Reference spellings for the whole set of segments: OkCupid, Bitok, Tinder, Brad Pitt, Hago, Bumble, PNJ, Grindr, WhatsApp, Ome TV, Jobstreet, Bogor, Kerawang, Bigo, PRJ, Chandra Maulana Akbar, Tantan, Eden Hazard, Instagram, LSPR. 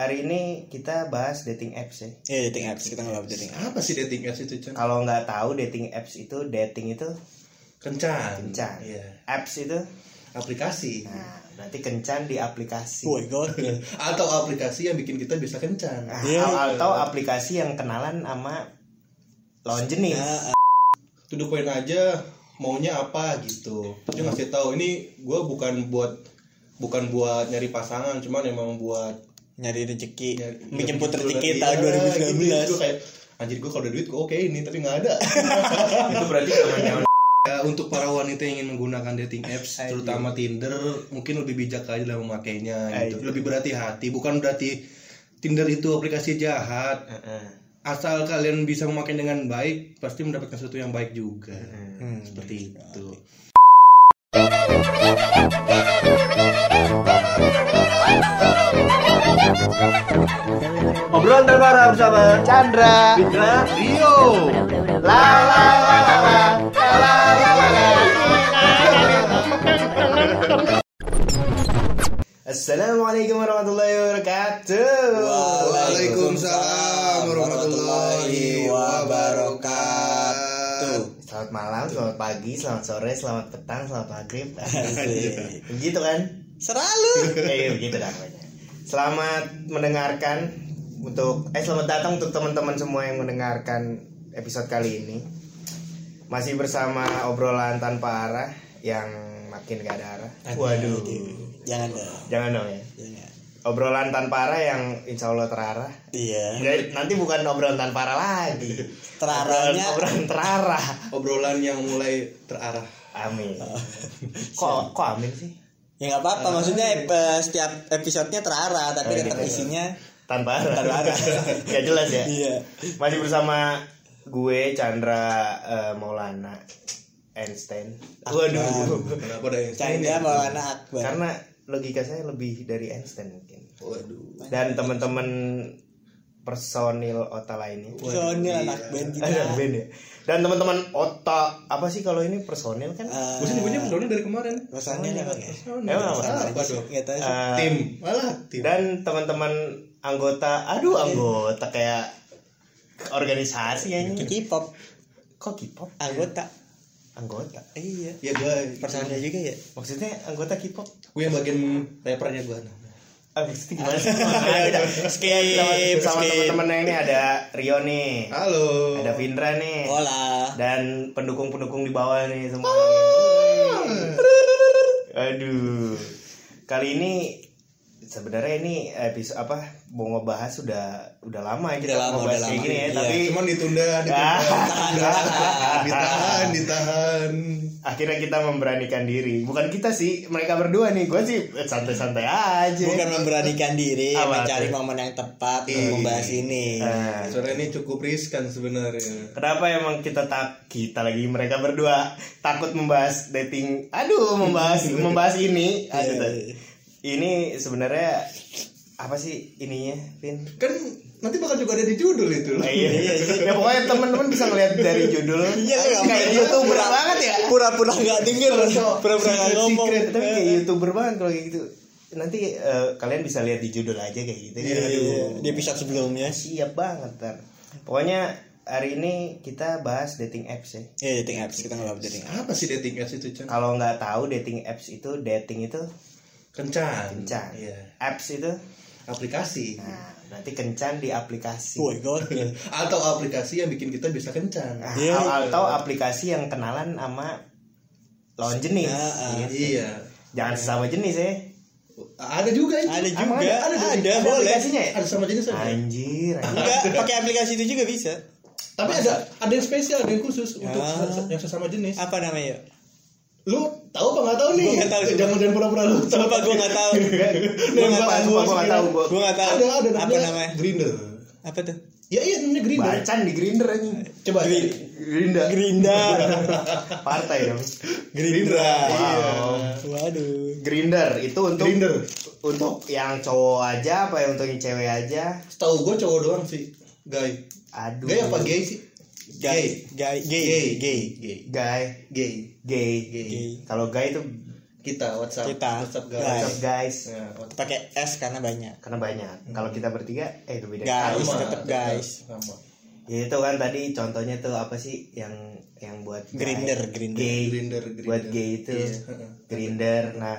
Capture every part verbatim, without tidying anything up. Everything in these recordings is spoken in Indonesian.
Hari ini kita bahas dating apps ya. Iya, dating apps. Kita nggak bahas dating apps. Apa sih dating apps itu, Chan? Kalau nggak tahu dating apps itu, dating itu kencan. Kencan. Iya. Apps itu aplikasi. Nah, berarti kencan di aplikasi. Oh my God. Atau aplikasi yang bikin kita bisa kencan. Nah, yeah. Atau aplikasi yang kenalan sama lawan jenis. Nah, to the point aja maunya apa gitu. Dia ngasih tahu ini gue bukan buat bukan buat nyari pasangan, cuman emang buat nyari rezeki, bikin puter rezeki tahun dua ribu sembilan belas. Iya, gue kayak anjir gue kalau ada duit gue oke okay ini, tapi nggak ada. Itu berarti namanya. Untuk para wanita yang ingin menggunakan dating apps, Ayo. terutama Tinder, mungkin lebih bijak aja dalam memakainya. Gitu. Lebih berhati-hati. Bukan berarti Tinder itu aplikasi jahat. Uh-uh. Asal kalian bisa memakai dengan baik, pasti mendapatkan sesuatu yang baik juga. Uh-huh. Seperti uh-huh. itu. Obrolan terbaru bersama Chandra, Fitra, Rio. La la la la la la la la. Assalamualaikum warahmatullahi wabarakatuh. Waalaikumsalam warahmatullahi wabarakatuh. Selamat malam, selamat pagi, selamat sore, selamat petang, selamat maghrib. Begitu kan? Selalu. Kayak begitu kan. Selamat mendengarkan untuk eh selamat datang untuk teman-teman semua yang mendengarkan episode kali ini. Masih bersama obrolan tanpa arah yang makin gak ada arah. Waduh. Jangan dong. Jangan dong ya. Jangan. Obrolan tanpa arah yang insya Allah terarah. Iya. Nanti bukan obrolan tanpa arah lagi. Terarahnya obrolan terarah. Obrolan yang mulai terarah. Amin. Kok kok amin sih? Ya nggak apa-apa, maksudnya ep- setiap episodenya terarah tapi tetap isinya tanpa arah, tanpa arah. Gak jelas ya. Iya. Masih bersama gue Chandra uh, Maulana Einstein. Akbar. Waduh, kenapa ada Einstein? Chandra Maulana Akbar. Karena logika saya lebih dari Einstein mungkin. Waduh. Dan teman-teman personil Ota lainnya. Personil anak band kita. Anak band ya. Dan teman-teman Ota apa sih kalau ini personil kan? Uh, Bukan punya personil dari kemarin. Personil ya. Emang apa dong? Tim. Malah tim. Dan teman-teman anggota, aduh anggota kayak organisasi ya ini. K-pop. Kok K-pop? Anggota. Anggota. Iya. Ya gue personil juga ya. Maksudnya anggota K-pop. Gue yang bagian rappernya gue. Abis itu gimana sih? Skip sama teman-teman yang ini ada Rio nih. Halo. Ada Vindra nih. Hola. Dan pendukung-pendukung di bawah nih semua. Aduh. Kali ini sebenarnya ini episode apa? Mau ngebahas sudah udah lama kita mau bahas kayak gini ya, tapi cuman ditunda, ditunda, ditahan, ditahan. Akhirnya kita memberanikan diri. Bukan kita sih, mereka berdua nih. Gue sih santai-santai aja. Bukan memberanikan diri, Amat mencari ya. momen yang tepat Iyi. untuk membahas ini. Nah, soalnya ini cukup riskan sebenarnya. Kenapa emang kita tak kita lagi mereka berdua takut membahas dating? Aduh, membahas membahas ini. Aduh, ini sebenarnya apa sih ininya, Vin? Kan nanti bakal juga ada di judul itu. Nah, iya, iya, iya. Ya pokoknya teman-teman bisa ngeliat dari judul. Iya, kayak kaya YouTuber pura, banget ya. Pura-pura enggak denger, pura-pura enggak ngomong. Tapi kayak YouTuber banget kalau kayak gitu. Nanti uh, kalian bisa lihat di judul aja kayak gitu. Iya, iya, iya. Di episode sebelumnya. Siap banget, Ter. Pokoknya hari ini kita bahas dating apps ya. Iya, dating apps. Kita ngebahas dating apps. Apa sih dating apps itu, Chan? Kalau nggak tahu dating apps itu, dating itu kencan. Kencan. Iya. Apps itu aplikasi. Nah, berarti kencan di aplikasi. Oh my God. Atau aplikasi yang bikin kita bisa kencan. Nah, yeah. Atau aplikasi yang kenalan sama lawan jenis. Nah, uh, gitu. Iya. Jangan sesama jenis ya. Ada juga ini. Ada juga. Ada, ada, ada, ada, ada aplikasinya ya? Ada sama jenis aja. Anjir. Enggak, pakai aplikasi itu juga bisa. Tapi Masa? ada ada yang spesial, ada yang khusus ya. Untuk yang sesama jenis. Apa namanya? Lu tahu apa nggak tahu nih? Nggak tahu. Jangan jangan pura-pura lu. Coba gue nggak tahu. Gue nggak tahu. Gue nggak tahu. Gue nggak tahu. Ada ada apa namanya? Grindr. Apa tuh? Ya iya namanya Grindr. Bacan di Grindr aja. Coba Grindr. Grindr. Partai dong. Grindr. Wow. Waduh. Grindr itu untuk untuk yang cowok aja apa untuk yang cewek aja? Tahu gue cowok doang sih. Gay. Aduh. Gay apa gay sih? Gay, gay, gay, gay, gay, gay, gay. Kalau gay itu kita WhatsApp kita WhatsApp guys, WhatsApp guys. Ya, pakai S karena banyak karena banyak hmm. Kalau kita bertiga eh itu beda guys, tetap guys sama. Ya itu kan tadi contohnya tuh apa sih yang yang buat Grindr Grindr gay, Grindr, Grindr. Buat gay itu yeah. Grindr. Nah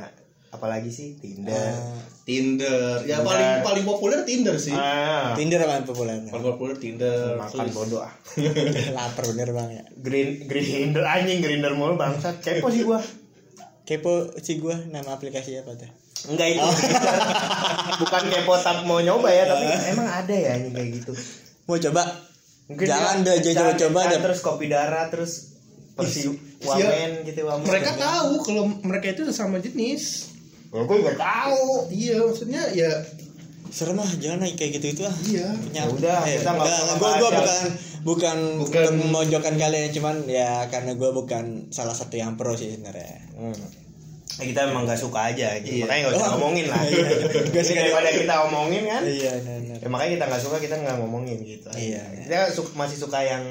apalagi sih Tinder ah. Tinder ya Tinder. paling paling populer Tinder sih ah. Tinder paling populer paling populer Tinder makan bodoh ah lapar bener bang ya Green Grindr anjing Grindr mulu bangsat kepo sih gua kepo sih gua nama aplikasi apa tuh enggak itu oh. Bukan kepo tak mau nyoba ya tapi emang ada ya ini kayak gitu mau coba mungkin jalan deh jauh-jauh coba deh terus kopi darah terus persi wamen gitu wamen mereka gitu. Tahu kalau mereka itu sama jenis aku nggak tahu iya maksudnya ya serem lah jangan kayak gitu itu ah iya punya udah eh, kita nggak gue gue bukan bukan bukan memojokkan kalian cuman ya karena gue bukan salah satu yang pro sih sebenarnya hmm. Kita emang gak suka aja gitu. Iya. Makanya gak usah oh. ngomongin lah iya. Gak suka daripada kita omongin kan iya, nah, nah. Ya, makanya kita gak suka kita gak ngomongin gitu iya, nah. Kita su- masih suka yang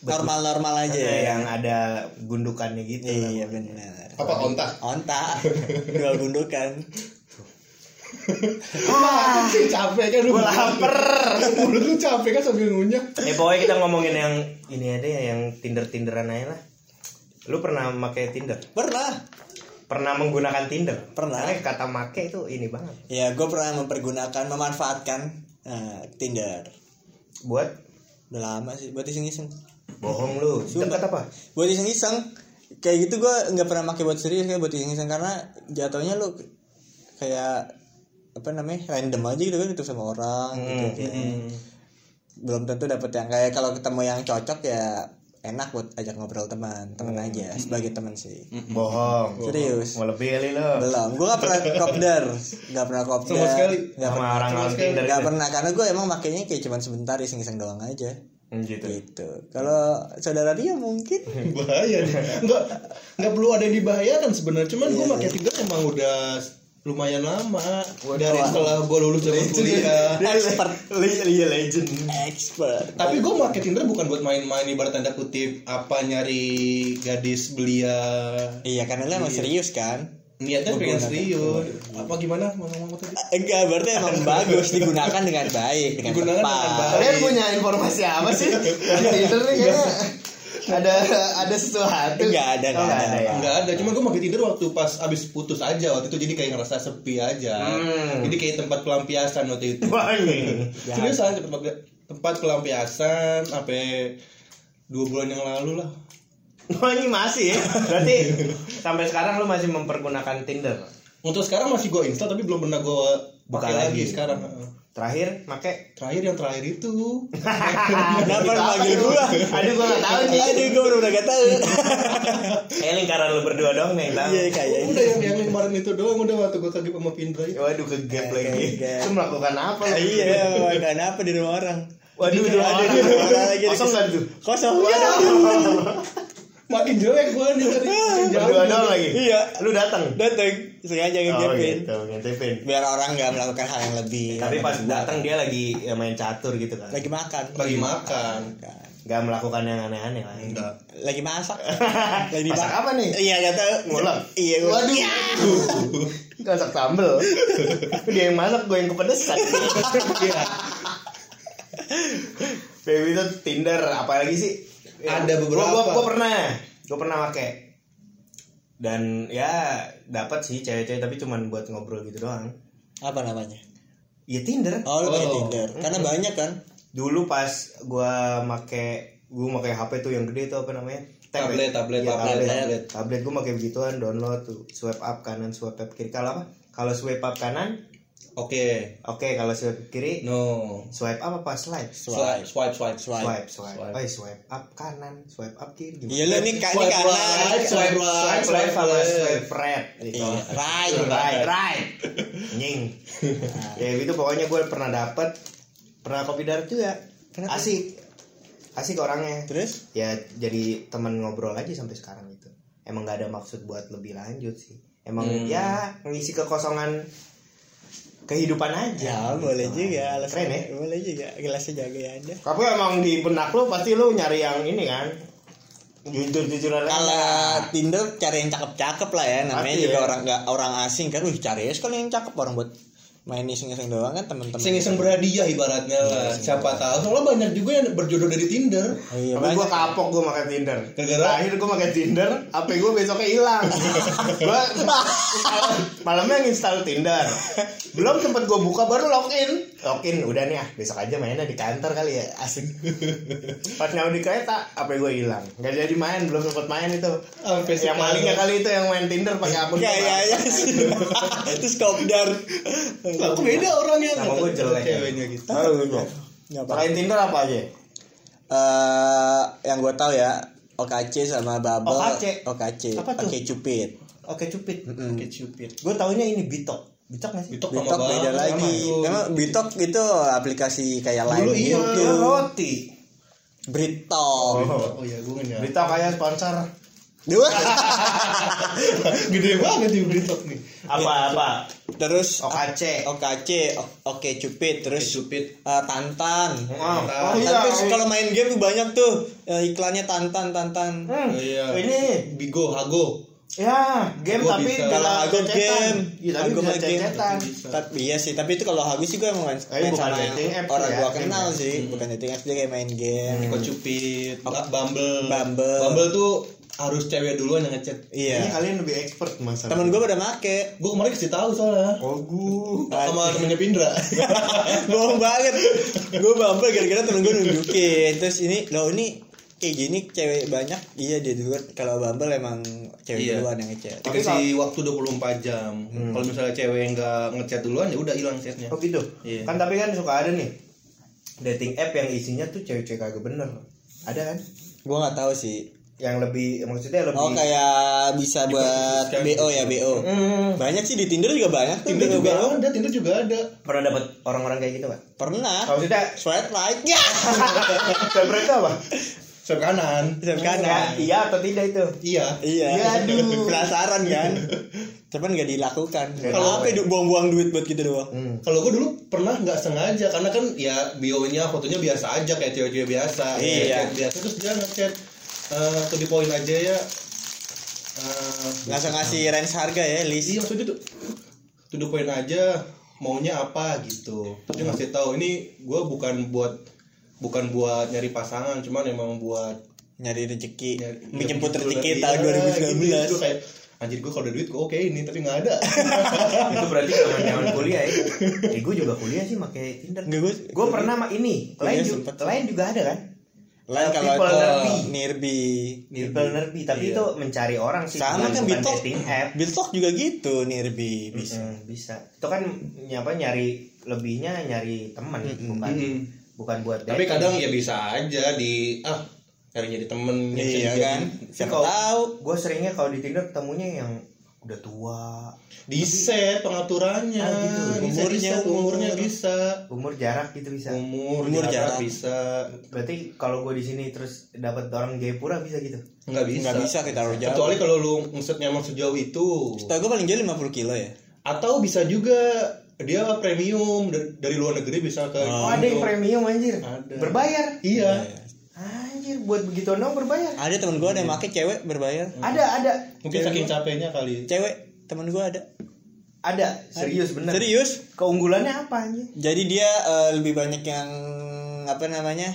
normal-normal aja ya. Yang ada gundukannya gitu iya benar. Apa onta? Onta jual gundukan ah, capek kan gue lapar mulut lu capek kan sambil ngunyah ya pokoknya kita ngomongin yang ini ada ya yang Tinder-Tinderan aja lah. Lu pernah pakai Tinder? Pernah pernah menggunakan Tinder pernah karena kata make itu ini banget ya gue pernah mempergunakan memanfaatkan uh, Tinder buat udah lama sih buat iseng-iseng bohong lu dekat apa buat iseng-iseng kayak gitu gue nggak pernah pakai buat serius kayak buat iseng-iseng karena jatuhnya lu kayak apa namanya random aja gitu kan itu sama orang hmm, gitu, gitu. Hmm. Belum tentu dapet yang kayak kalau ketemu yang cocok ya enak buat ajak ngobrol teman teman hmm. aja sebagai teman sih bohong serius mau lebih kali lo belum gue gak pernah kopdar gak pernah kopdar sama sekali gak sama pernah orang Tinder gak pernah karena gue emang makainya kayak cuma sebentar iseng-iseng doang aja gitu, gitu. Kalau saudara dia mungkin bahaya nggak nggak perlu ada yang dibahayakan sebenarnya cuman yeah. Gue pakai Tinder emang udah lumayan lama dari setelah gue lulus dari kuliah expert Liga Legend expert tapi gue pakai Tinder bukan buat main-main ibarat tanda kutip apa nyari gadis belia iya karena lu emang serius kan niatnya pengen serius apa gimana ngomong-ngomong tadi enggak berarti emang bagus digunakan dengan baik dengan tepat kalian punya informasi apa sih Tinder nih kayaknya ada ada sesuatu nggak ada nggak oh, ada nggak ada, ya. ada cuma gue makin tidur waktu pas abis putus aja waktu itu jadi kayak ngerasa sepi aja hmm. Jadi kayak tempat pelampiasan waktu itu serius aja tempat tempat pelampiasan sampai dua bulan yang lalu lah oh ini masih berarti sampai sekarang lo masih mempergunakan Tinder untuk sekarang masih gue install tapi belum pernah gue buka lagi. lagi sekarang terakhir make terakhir yang terakhir itu kenapa panggil gua aduh gua enggak tahu nih aduh gua baru enggak tahu kayak lingkaran lu berdua doang nih tahu iya kayaknya udah yang yang kemarin itu doang udah waktu gua kagip sama Pindra waduh kegap lagi itu melakukan apa iya melakukan apa di rumah orang waduh udah ada di rumah orang lagi kosong enggak tuh kosong makin jelek gue nih berdua doang lagi iya lu datang datang sengaja ngegepin oh, gitu, biar orang nggak melakukan hal yang lebih tapi pas datang dia lagi ya, main catur gitu kan lagi makan lagi makan nggak melakukan yang aneh-aneh lah enggak lagi masak lagi masak apa nih iya nggak tahu ngulek iya waduh masak sambel dia yang masak gue yang kepedesan baby itu Tinder apalagi sih ya, ada beberapa gua, gua, gua pernah gua pernah pakai dan ya dapat sih cewek-cewek tapi cuman buat ngobrol gitu doang apa namanya ya Tinder oh, oh. Tinder karena mm-hmm. banyak kan dulu pas gua make gua make H P tuh yang gede tuh apa namanya tablet tablet ya, tablet, tablet tablet tablet gua make begituan download tuh swipe up kanan swipe up kiri kalau apa kalau swipe up kanan Oke, okay. oke okay, kalau swipe kiri, no. Swipe up apa slide? Swipe, swipe, swipe, swipe, swipe, swipe. Swipe, oh, swipe up kanan, swipe up kiri. Iya lo nih kaki kanan, swipe, swipe, swipe, swipe, swipe, swipe, right, right, right, right, nying. Ya itu pokoknya gue pernah dapet, pernah kopi darah juga, asik, asik orangnya. Terus? Ya jadi teman ngobrol aja sampai sekarang gitu. Emang gak ada maksud buat lebih lanjut sih. Emang hmm. ya ngisi kekosongan. Kehidupan aja ya, boleh oh, juga alasan keren, ya? Boleh juga gelasnya jaga aja tapi emang di benak lu pasti lu nyari yang ini kan Jujur-jujur aja. Kalau Tinder cari yang cakep-cakep lah ya, namanya Mati, juga ya. Orang nggak orang asing kan, wih cari aja sekali yang cakep, orang buat main iseng-iseng doang kan teman-teman. Iseng-iseng berhadiah ibaratnya lah. Ya, siapa tahu. Soalnya banyak juga yang berjodoh dari Tinder. Oh, iya, tapi gue kapok gue pakai Tinder. Gara-gara akhir gue pakai Tinder, H P gue besoknya hilang. Gue malamnya nginstal Tinder. Belum sempet gue buka baru login. Login udah nih ah, besok aja mainnya di kantor kali ya. Asik. Pas nyampe di kereta, H P gue hilang. Enggak jadi main, belum sempet main itu. Oh, yang malingnya kali itu yang main Tinder pakai akun. Iya iya iya. Terus kopdar. Aku beda orangnya. Sama gue jelek ceweknya gitu. Aduh gue. Selain Tinder apa aja? Uh, yang gue tahu ya OkCupid sama Bumble. OkCupid. OkCupid. OkCupid. OkCupid. OkCupid. Gue taunya ini Bitok. Bitok nggak sih? Bitok, Bitok beda lagi. Memang Bitok itu aplikasi kayak lain gitu. Dulu iya. Roti. BeeTalk. Oh, oh iya gue nggak. BeeTalk kayak sponsor. Dua. Gede banget di Bitok nih. Apa-apa. Terus OkCupid, OkCupid, OkCupid, terus Cupid, uh, Tantan. Oh, oh iya. Terus kalau main game tuh banyak tuh uh, iklannya Tantan, Tantan. Hmm. Oh, iya. Oh, ini Bigo, Hago. Ya, game Hago tapi kalau Hago game, ya, tapi Hago game. Tapi iya sih, tapi itu kalau Hago sih gue emang main eh, sama orang ya, gue kenal ya. Sih, hmm. Bukan dating apps, dia kayak main game. Hmm. OkCupid, Bumble. Bumble. Bumble tuh harus cewek duluan yang ngechat. Iya. Ini kalian lebih expert masalah. Temen gue pada make. Gue kemarin kasih tahu soalnya. Oh gue. Sama temennya Pindra. Bohong banget. Gue Bumble gara-gara temen gue nunjukin. Terus ini, loh ini kayak gini cewek banyak. Iya dia duluan. Kalau Bumble emang cewek iya. Duluan yang ngechat. Tapi si waktu dua puluh empat jam. Hmm. Kalau misalnya cewek nggak ngechat duluan ya udah hilang chatnya. Oh gitu. Iya. Kan tapi kan suka ada nih dating app yang isinya tuh cewek-cewek kagak bener. Ada kan? Gue nggak tahu sih. Yang lebih maksudnya lebih oh kayak bisa buat B O ya B O mm. Banyak sih di Tinder juga banyak Tinder tuh, juga B O. Ada Tinder juga ada pernah dapat orang-orang kayak gitu pak pernah kalau tidak swipe right ya swipe right apa swipe kanan swipe kanan iya atau tidak itu iya iya aduh penasaran kan cuman nggak dilakukan kalau apa buang-buang duit buat gitu doang hmm. Kalau gue dulu pernah nggak sengaja karena kan ya B O-nya fotonya biasa aja kayak cewek-cewek biasa iya biasa terus dia ngechat Uh, to the point aja ya uh, langsung ngasih uh, range harga ya list iya maksudnya tuh to the point aja maunya apa gitu terus dia ngasih tahu ini gue bukan buat bukan buat nyari pasangan cuman emang buat nyari rezeki menjemput rezeki tahun dua ribu sembilan belas gitu, kayak anjir gue kalau ada duit gue oke okay ini tapi nggak ada itu berarti zaman-zaman kuliah ya eh, gue juga kuliah sih pakai Tinder gue pernah ma- ini lain juga lain juga ada kan lain kalau itu nirbi nirbi nirbi tapi iya. Itu mencari orang sih sama kan Bitok Bitok juga gitu nirbi bisa mm-hmm, bisa itu kan apa nyari lebihnya nyari teman mm-hmm. bukan mm-hmm. bukan buat tapi dating. Kadang ya bisa aja di ah nyari jadi temen iya kan siapa tahu gue seringnya kalau di Tinder ketemunya yang udah tua di set pengaturannya ah, gitu. Umurnya bisa, umurnya bisa umur jarak gitu bisa umur, umur jarak, jarak bisa berarti kalau gue di sini terus dapat orang Jayapura bisa gitu nggak bisa nggak bisa kita harus jauh kecuali kalau lu maksudnya emang sejauh itu setahu gue paling jauh lima puluh kilo ya atau bisa juga dia premium dari luar negeri bisa ke oh, ada yang premium anjir ada. Berbayar iya ya. Anjir buat begitu dong berbayar. Ada temen gue ada yang make cewek berbayar. Hmm. Ada ada. Mungkin cewek saking gua. Capeknya kali. Cewek temen gue ada. Ada serius bener. Serius. Keunggulannya apa anjir? Jadi dia uh, lebih banyak yang apa namanya?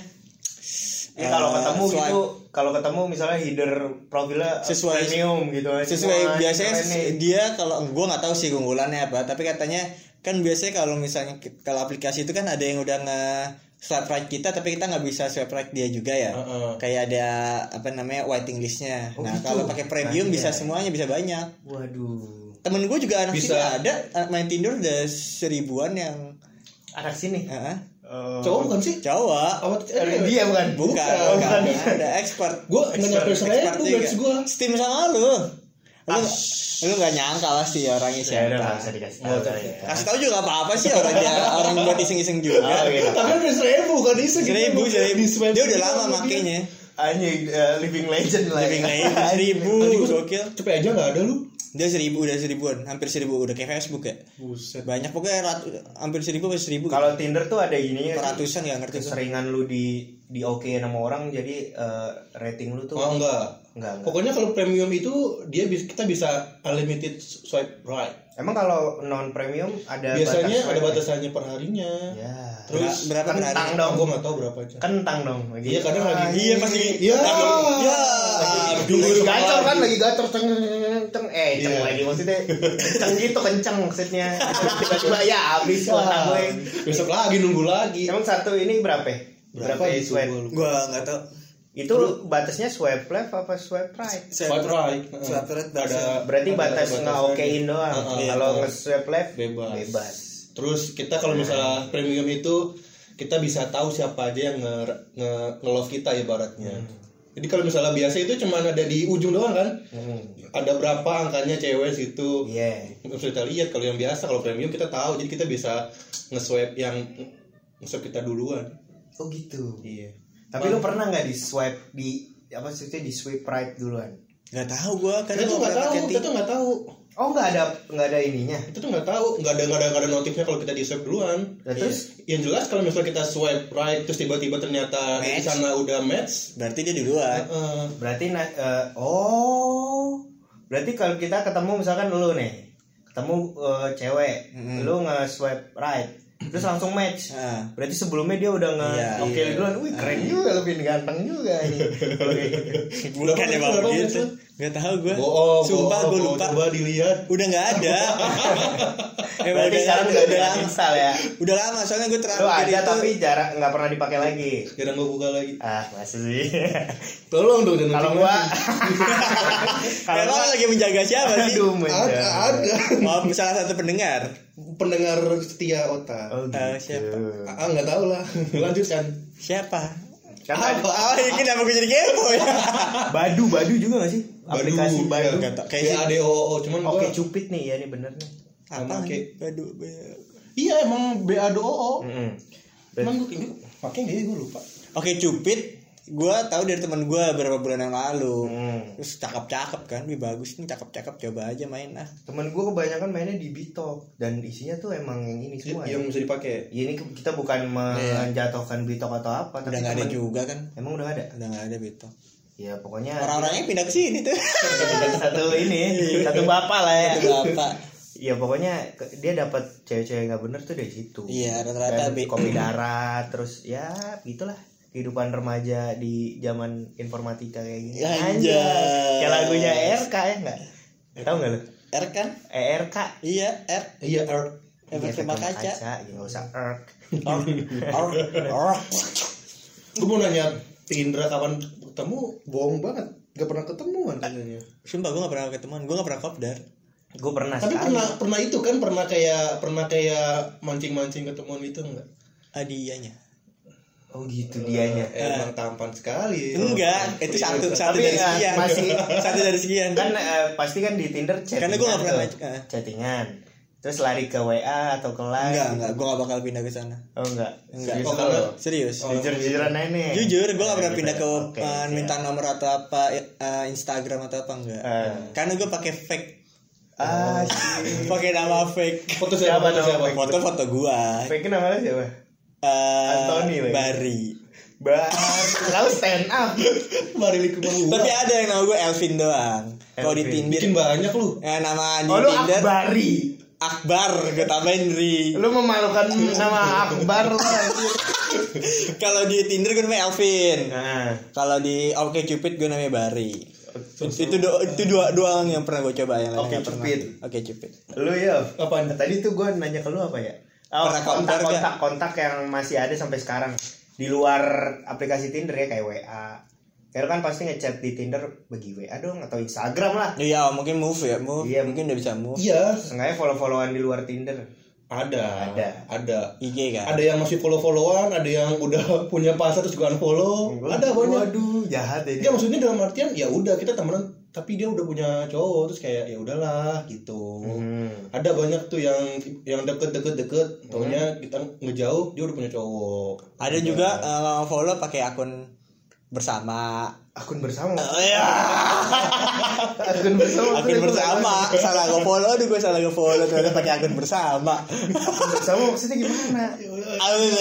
Ya, kalau ketemu uh, gitu, kalau ketemu misalnya header profilnya sesuai, premium gitu. Sesuai wah, biasanya ini. Dia kalau gue nggak tahu sih keunggulannya apa, tapi katanya kan biasanya kalau misalnya kalau aplikasi itu kan ada yang udah nge swipe right kita tapi kita nggak bisa swipe right dia juga ya uh-uh. Kayak ada apa namanya waiting listnya oh, nah gitu. Kalau pakai premium nah, bisa iya. Semuanya bisa banyak waduh temen gue juga anak bisa. Sini ada main Tinder udah seribuan yang anak sini uh-huh. uh, cowok bukan sih cowok oh, eh, dia bukan bukan, bukan. bukan. bukan. Ada expert gue nggak nyampe saya gue steam sama lo lu lu nggak nyangka pasti ya orangnya siapa kasih tahu juga apa apa sih orangnya orang buat iseng-iseng juga tapi udah seribu bukan iseng seribu seribu dia udah lama makainya anjing living legend lah living legend seribu gokil cepet aja nggak ada lu dia seribu udah seribuan hampir seribu udah kayak Facebook ya buset banyak pokoknya hampir seribu hampir seribu kalau Tinder tuh ada ininya ratusan nggak ngerti keseringan lu di di okein sama orang, jadi uh, rating lu tuh oh, enggak. enggak enggak pokoknya kalau premium itu dia bisa, kita bisa unlimited swipe right. Emang kalau non premium ada biasanya batas ada batasannya per harinya ya. Terus berapa kentang hari? Dong gue nggak tahu berapa aja kentang dong gitu. Iya kadang ah, lagi iya masih iya iya lagi gacor kan lagi gacor ceng ceng eh ceng yeah. lagi maksudnya ceng gitu kenceng maksudnya tiba-tiba ya habis lah gue besok lagi nunggu lagi. Emang satu ini berapa? Berapa, berapa itu swipe? Gua enggak tahu. Itu batasnya swipe left apa swipe right? Swipe right. Swipe right ada berarti ada batas nge-okein doang. Uh, uh, kalau nge-swipe left bebas. bebas. Terus kita kalau misalnya uh. premium itu kita bisa tahu siapa aja yang nge-nge-love kita ibaratnya. Hmm. Jadi kalau misalnya biasa itu cuma ada di ujung doang kan? Hmm. Ada berapa angkanya cewek situ? Iya. Yeah. Bisa kita lihat kalau yang biasa kalau premium kita tahu. Jadi kita bisa nge-swipe yang nge-swipe kita duluan. Oh gitu. Iya. Tapi Bang, lu pernah nggak di swipe di apa sih di swipe right duluan? Nggak tahu gue. Karena itu nggak tahu. Itu tuh nggak tahu. Oh nggak ada nggak ada ininya. Itu tuh nggak tahu. Nggak ada nggak ada nggak ada notifnya kalau kita di swipe duluan. Nah, terus? Yang jelas kalau misalnya kita swipe right terus tiba-tiba ternyata di sana udah match. Berarti dia duluan. Uh, berarti na- uh, oh berarti kalau kita ketemu misalkan lu nih ketemu uh, cewek, mm-hmm. lu nge swipe right. Terus langsung match. Ah. Berarti sebelumnya dia udah nge yeah, oke yeah. duluan. Wih keren ah. juga lebih ganteng juga ini. Bukan ya bang gitu. Enggak tahu gue. Oh, sumpah gue lupa. Coba dilihat. Udah enggak ada. Emang udah enggak install ya. Udah lama soalnya gue terakhir itu. Ada tapi jarak enggak pernah dipakai lagi. Jarang gue buka lagi. Ah, masih. Tolong dong jangan. Kalau gua kalau lagi menjaga siapa sih? Ada ada. Maaf salah satu pendengar. Pendengar setia otak. Oh, gitu. uh, siapa? Ah nggak tahu lah. Lanjutkan. Siapa? Siapa? Apa? Ah ini kenapa gue jadi kepo ya? Badu, Badu juga nggak sih? Badu. Aplikasi Badu. Kayak B A D O O cuman OkCupid nih ya ini bener nih. Apa? Oke. Badu. Iya emang B A D O O. Heeh. Emang gue ini pakai nggak ya gue lupa. OkCupid gue tahu dari teman gue beberapa bulan yang lalu. Hmm. Terus cakep-cakep kan, wih bagus nih cakep-cakep coba aja main ah. Temen gue kebanyakan mainnya di Bitok dan isinya tuh emang yang ini semua. Yang ya. Bisa dipakai. Ya, ini kita bukan menjatuhkan yeah. Bitok atau apa. Udah nggak ada juga kan? Emang udah ada? Udah nggak ada Bitok. Ya pokoknya. Orang-orangnya pindah ke sini tuh. Satu ini, satu bapak lah ya. Satu bapak. Ya pokoknya dia dapat cewek-cewek nggak bener tuh dari situ. Iya rata-rata. Dan kopi darat terus ya gitulah. Kehidupan remaja di zaman informatika kayak gini. Anjay. Kayak lagunya R K ya enggak? Tahu enggak lu? R kan? E R K. Iya, R. Iya, R. Efek kaca. Kaca, enggak usah R. Gue mau nanya Indra kapan ketemu? Bohong banget. Enggak pernah ketemuan katanya. Sumpah gue enggak pernah ketemuan. Gue enggak pernah kopdar. Gue pernah. Tapi sekali. pernah pernah itu kan pernah kayak pernah kayak mancing-mancing ketemuan itu enggak? Adianya. Oh gitu uh, dianya emang uh, tampan sekali. Enggak, itu satu satu dari sekian. Masih satu dari sekian. Kan uh, pasti kan di Tinder chattingan. Karena gue nggak pernah uh. chattingan. Terus lari ke W A atau ke LINE. Enggak, enggak, gue nggak bakal pindah ke sana. Oh enggak. Enggak. Serius. Oh, kalau, serius. Oh, jujur jujuran nenek. Jujur, gue nggak pernah pindah ke okay, uh, minta yeah. nomor atau apa uh, Instagram atau apa enggak. Uh. Karena gue pakai fake. Ah, oh. Pakai nama fake. Foto siapa? Foto-foto gue. Fake namanya siapa? Uh, Antoni Bari Bari lalu stand up Bari likupan gua. Tapi ada yang nama gue Elvin doang. Kalau di Tinder bikin banyak lu eh, nama di oh, lu Tinder Akbari Akbar gue tambahin Ri. Lu memalukan nama Akbar lu. Kalau di Tinder gue namanya Elvin nah. Kalau di OkCupid gue namanya Bari. Susu. Itu do, itu dua doang yang pernah gue coba yang lain OkCupid OkCupid lu ya apaan tadi tuh gue nanya ke lu apa ya. Oh, kontak-kontak kontak yang masih ada sampai sekarang di luar aplikasi Tinder ya kayak W A. Karena kan pasti ngechat di Tinder bagi W A dong atau Instagram lah. Iya, mungkin move ya, move. Iya, mungkin udah bisa move. Iya, sengaja follow-followan di luar Tinder. Ada, ada, ada. I G kan. Ada yang masih follow-followan, ada yang udah punya pasar terus juga unfollow. Ada banyak. Waduh, jahat ini. Ya maksudnya dalam artian ya udah kita temenan tapi dia udah punya cowok terus kayak ya udahlah gitu. Hmm. Ada banyak tuh yang yang deket-deket-deket, taunya hmm. kita ngejauh dia udah punya cowok. Ada gitu. Juga uh, follow pakai akun bersama. Akun bersama. Oh, ya. akun bersama. Akun bersama. Salah gue follow, aduh gue salah gue follow ternyata pakai akun bersama. Akun bersama maksudnya gimana? Akun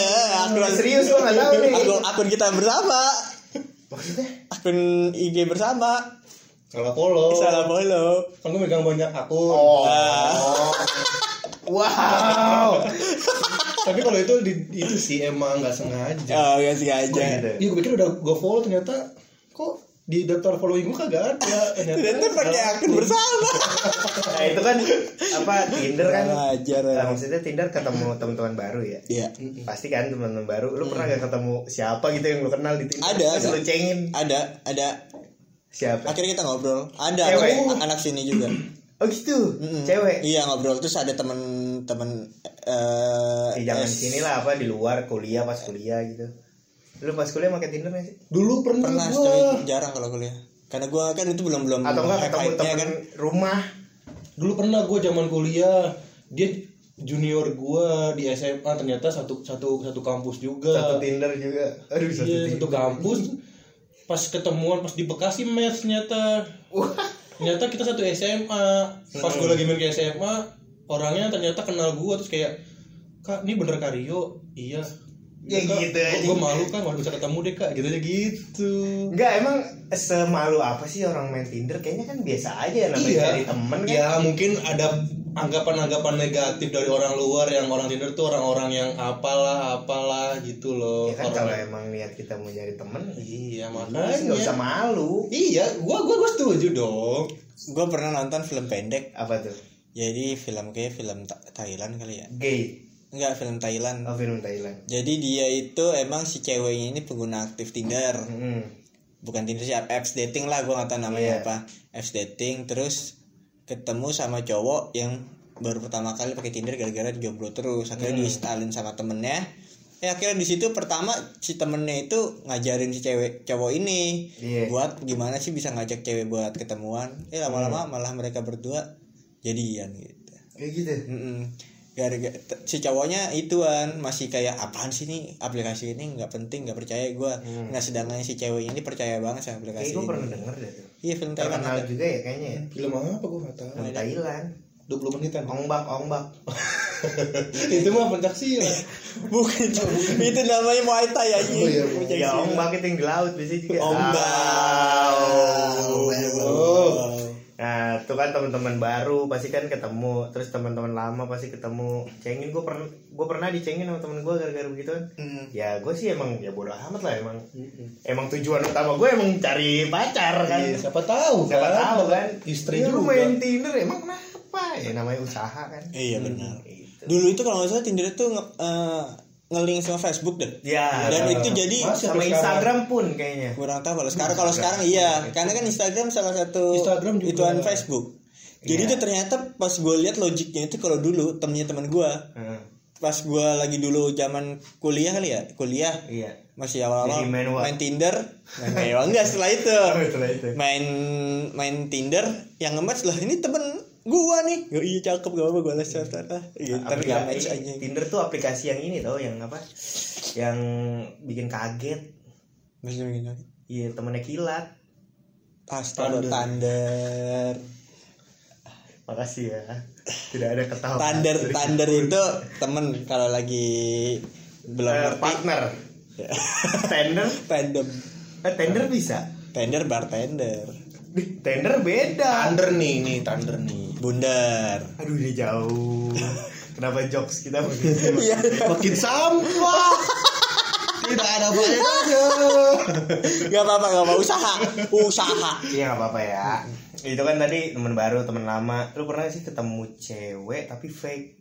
akun serius gua enggak tahu nih. Akun akun kita bersama. Maksudnya? Akun I G bersama. Salah follow. Salah follow. Kan gua megang banyak akun. Oh. Nah. Oh. Wow. Tapi kalau itu di, itu sih emang nggak sengaja. Oh nggak sengaja. Iya gue pikir udah gue follow ternyata kok di daftar following gue kagak ada. Ternyata pakai akun bersama. Nah itu kan apa Tinder kan? Ajar. Nah, maksudnya Tinder ketemu teman-teman baru ya. Iya. Yeah. Pasti kan teman-teman baru. Lu pernah nggak ketemu siapa gitu yang lu kenal di Tinder? Ada. Terus lu cengin. Ada. Ada. Siapa? Akhirnya kita ngobrol. Ada. Cewek. Anak sini juga. Oh gitu, mm-hmm. Cewek. Iya ngobrol terus ada temen-temen eh uh, jangan S- sini lah apa di luar kuliah pas kuliah gitu. Lu pas kuliah pakai Tinder nggak sih? Dulu pernah. Pernah, tapi jarang kalau kuliah. Karena gua kan itu belum belum. Atau enggak ketemu temen kan rumah. Dulu pernah gua zaman kuliah dia junior gua di S M A ternyata satu satu satu kampus juga. Satu Tinder juga. Aduh satu, iya, satu kampus. Pas ketemuan pas di Bekasi match ternyata. Ternyata kita satu S M A. Pas gue lagi main ke S M A, orangnya ternyata kenal gue terus kayak, "Kak, ini bener Kak Rio?" "Iya." Ya, ya gitu aja. Gue malu kan, waduh bisa ketemu deh Kak, gitu aja gitu. Enggak, emang semalu apa sih orang main Tinder? Kayaknya kan biasa aja namanya iya. Cari temen kan. Ya, mungkin ada anggapan-anggapan negatif dari orang luar yang orang Tinder tuh orang-orang yang apalah, apalah gitu loh. Ya kan orang kalau yang emang niat kita mau nyari temen. Iya, makanya enggak usah malu. Iya, gua gua gua setuju dong. Gua pernah nonton film pendek. Apa tuh? Jadi film kayak film Thailand kali ya. Gay. Enggak, film Thailand. Oh, film Thailand. Jadi dia itu emang si ceweknya ini pengguna aktif Tinder. Mm-hmm. Bukan Tinder sih, apps dating lah, gua enggak tahu namanya yeah. apa. Apps dating terus ketemu sama cowok yang baru pertama kali pakai Tinder gara-gara jomblo terus. Akhirnya mm. di-stalin sama temennya. Eh akhirnya di situ pertama si temennya itu ngajarin si cewek cowok ini yeah. buat gimana sih bisa ngajak cewek buat ketemuan. Eh lama-lama mm. malah mereka berdua jadian gitu. Kayak gitu. Mm-mm. Gara-gara si cowoknya ituan masih kayak apaan sih nih aplikasi ini nggak penting nggak percaya gue hmm. Nah sedangkan si cewek ini percaya banget sama aplikasi ini. Gue pernah denger deh tuh. Iya film Thailand juga ya kayaknya ya. Film apa gue nggak tahu. Film Thailand dua puluh menitan ongbak ongbak. Itu mah pencaksilat bukan itu namanya Muay Thai aja. Oh, iya, ya ongbak itu yang di laut biasanya juga. Ongbak. Oh. Nah, tuh kan teman-teman baru pasti kan ketemu, terus teman-teman lama pasti ketemu. Cengin gue pernah gue pernah dicengin sama teman gue gara-gara begitu kan. Mm. Ya, gue sih emang ya bodo amat lah emang. Mm-mm. Emang tujuan utama gue emang cari pacar kan. Iya, siapa tahu siapa kan? tahu kan istri ya, juga. Lu main Tinder emang kenapa? Ya namanya usaha kan. Iya, benar. Hmm, gitu. Dulu itu kalau enggak salah Tinder itu nge- uh, nge-link sama Facebook deh. Ya, dan ya, itu ya. Jadi Mas, sama Instagram sekarang. Pun kayaknya. Kurang tahu kalau sekarang kalau sekarang iya, ya, karena kan Instagram salah satu Instagram ituan Facebook. Ya. Jadi itu ternyata pas gue lihat logiknya itu kalau dulu temennya teman gue. Hmm. Pas gue lagi dulu zaman kuliah kali ya, kuliah. Iya. Masih awal-awal main, main Tinder. Main kayak enggak setelah itu. Setelah itu. Main main Tinder yang nge-match lah ini temen gua nih, yo iya cakep gak apa-apa gua les cerita lah, gitu. Tapi gak match aja. Tinder tuh aplikasi yang ini tau, yang apa? Yang bikin kaget. Maksudnya bikin kaget? Iya temennya kilat. Astaga Thunder. Makasih ya, tidak ada ketawa. Thunder Thunder itu temen kalau lagi belum uh, ngerti. Partner. Tender. Tandem. Eh, tender bisa. Tender bartender. Tender beda. Thunder nih, nih Thunder nih. Bundar. Aduh ini jauh. Kenapa jokes kita begitu? Makin sampah. Tidak ada faedahnya. Gak apa-apa, gak apa usaha, usaha. Iya gak apa-apa ya. Itu kan tadi teman baru, teman lama. Lu pernah sih ketemu cewek tapi fake?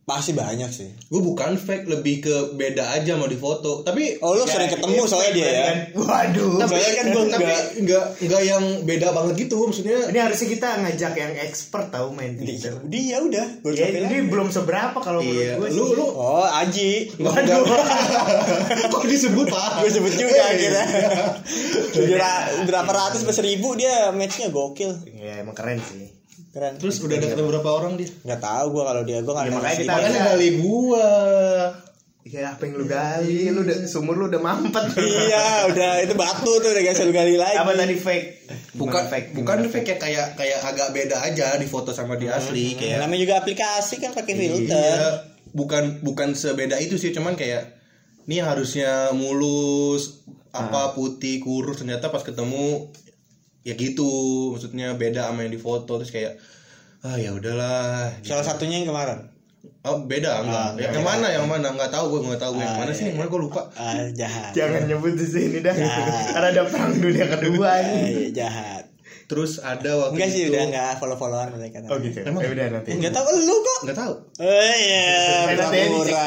Pasti banyak sih. Gue bukan fake, lebih ke beda aja mau difoto. Tapi oh lu ya, sering ketemu soalnya dia ya. Kan. Waduh. Tapi kan gue enggak enggak enggak yang beda banget gitu maksudnya. Ini harusnya kita ngajak yang expert tahu main Tinder. Dia udah. Ya, ini belum seberapa kalau iya. Menurut gue. Lu lu oh Aji. Waduh. Kok disebut Pak? Gue sebut juga akhirnya. Berapa ratus per seribu dia matchnya gokil. Ya emang keren sih. Keren. Terus udah ada berapa orang dia? Nggak tahu gue kalau dia gue nggak ya, makanya kita kan gali gue. Ya apa yang lu gali? Lu udah sumur lu udah mampet. Iya udah itu batu tuh udah gak lu gali lagi. Apa tadi fake? Bukan fake, bukan fake, fake ya kayak kayak agak beda aja di foto sama di asli. Hmm. Kayak namanya juga aplikasi kan pakai filter. Iya, bukan bukan sebeda itu sih cuman kayak ini harusnya mulus apa putih kurus, ternyata pas ketemu ya gitu, maksudnya beda sama yang di foto. Terus kayak ah ya udahlah gitu. Salah satunya yang kemarin oh beda enggak ah, yang, yang mana yang mana enggak tahu gue enggak tahu ah, yang mana sih yang mana gue lupa ah, jahat jangan nyebut di sini dah karena ada perang dunia kedua ini jahat. Terus ada waktu enggak sih itu... udah enggak follow-followan mereka. Oh gitu. Emang eh, udah nanti. Enggak tahu lu kok. Enggak tahu. Oh iya. Nanti dicek.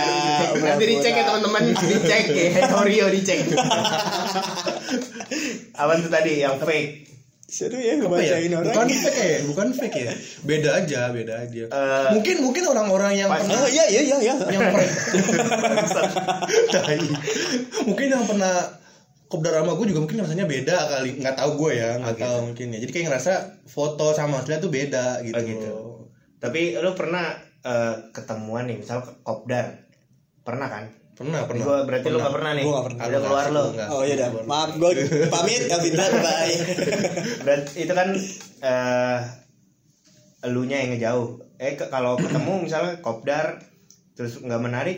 Nanti dicek ya teman-teman, dicek ya. Sorry, dicek. Apa tuh tadi yang fake? Seru ya ngebacain ya? Orang. Bukan fake ya, bukan fake ya. Beda aja, beda aja. Uh, mungkin mungkin orang-orang yang pernah, oh iya iya iya iya. Yang pernah. Mungkin yang pernah kopdar sama gue juga mungkin rasanya beda kali, nggak tahu gue ya, nggak okay. tahu mungkin ya. Jadi kayak ngerasa foto sama aslinya tuh beda gitu. Oh, gitu. Tapi lo pernah uh, ketemuan nih, misal kopdar, pernah kan? Pernah, pernah. Gua, berarti pernah. Lo nggak pernah nih? Gue nggak pernah. Udah keluar lo? Oh iya dah. Maaf, gue pamit. Elvinda, bye. Berarti itu kan uh, elunya yang ngejauh. Eh kalau ketemu misalnya kopdar, terus nggak menarik,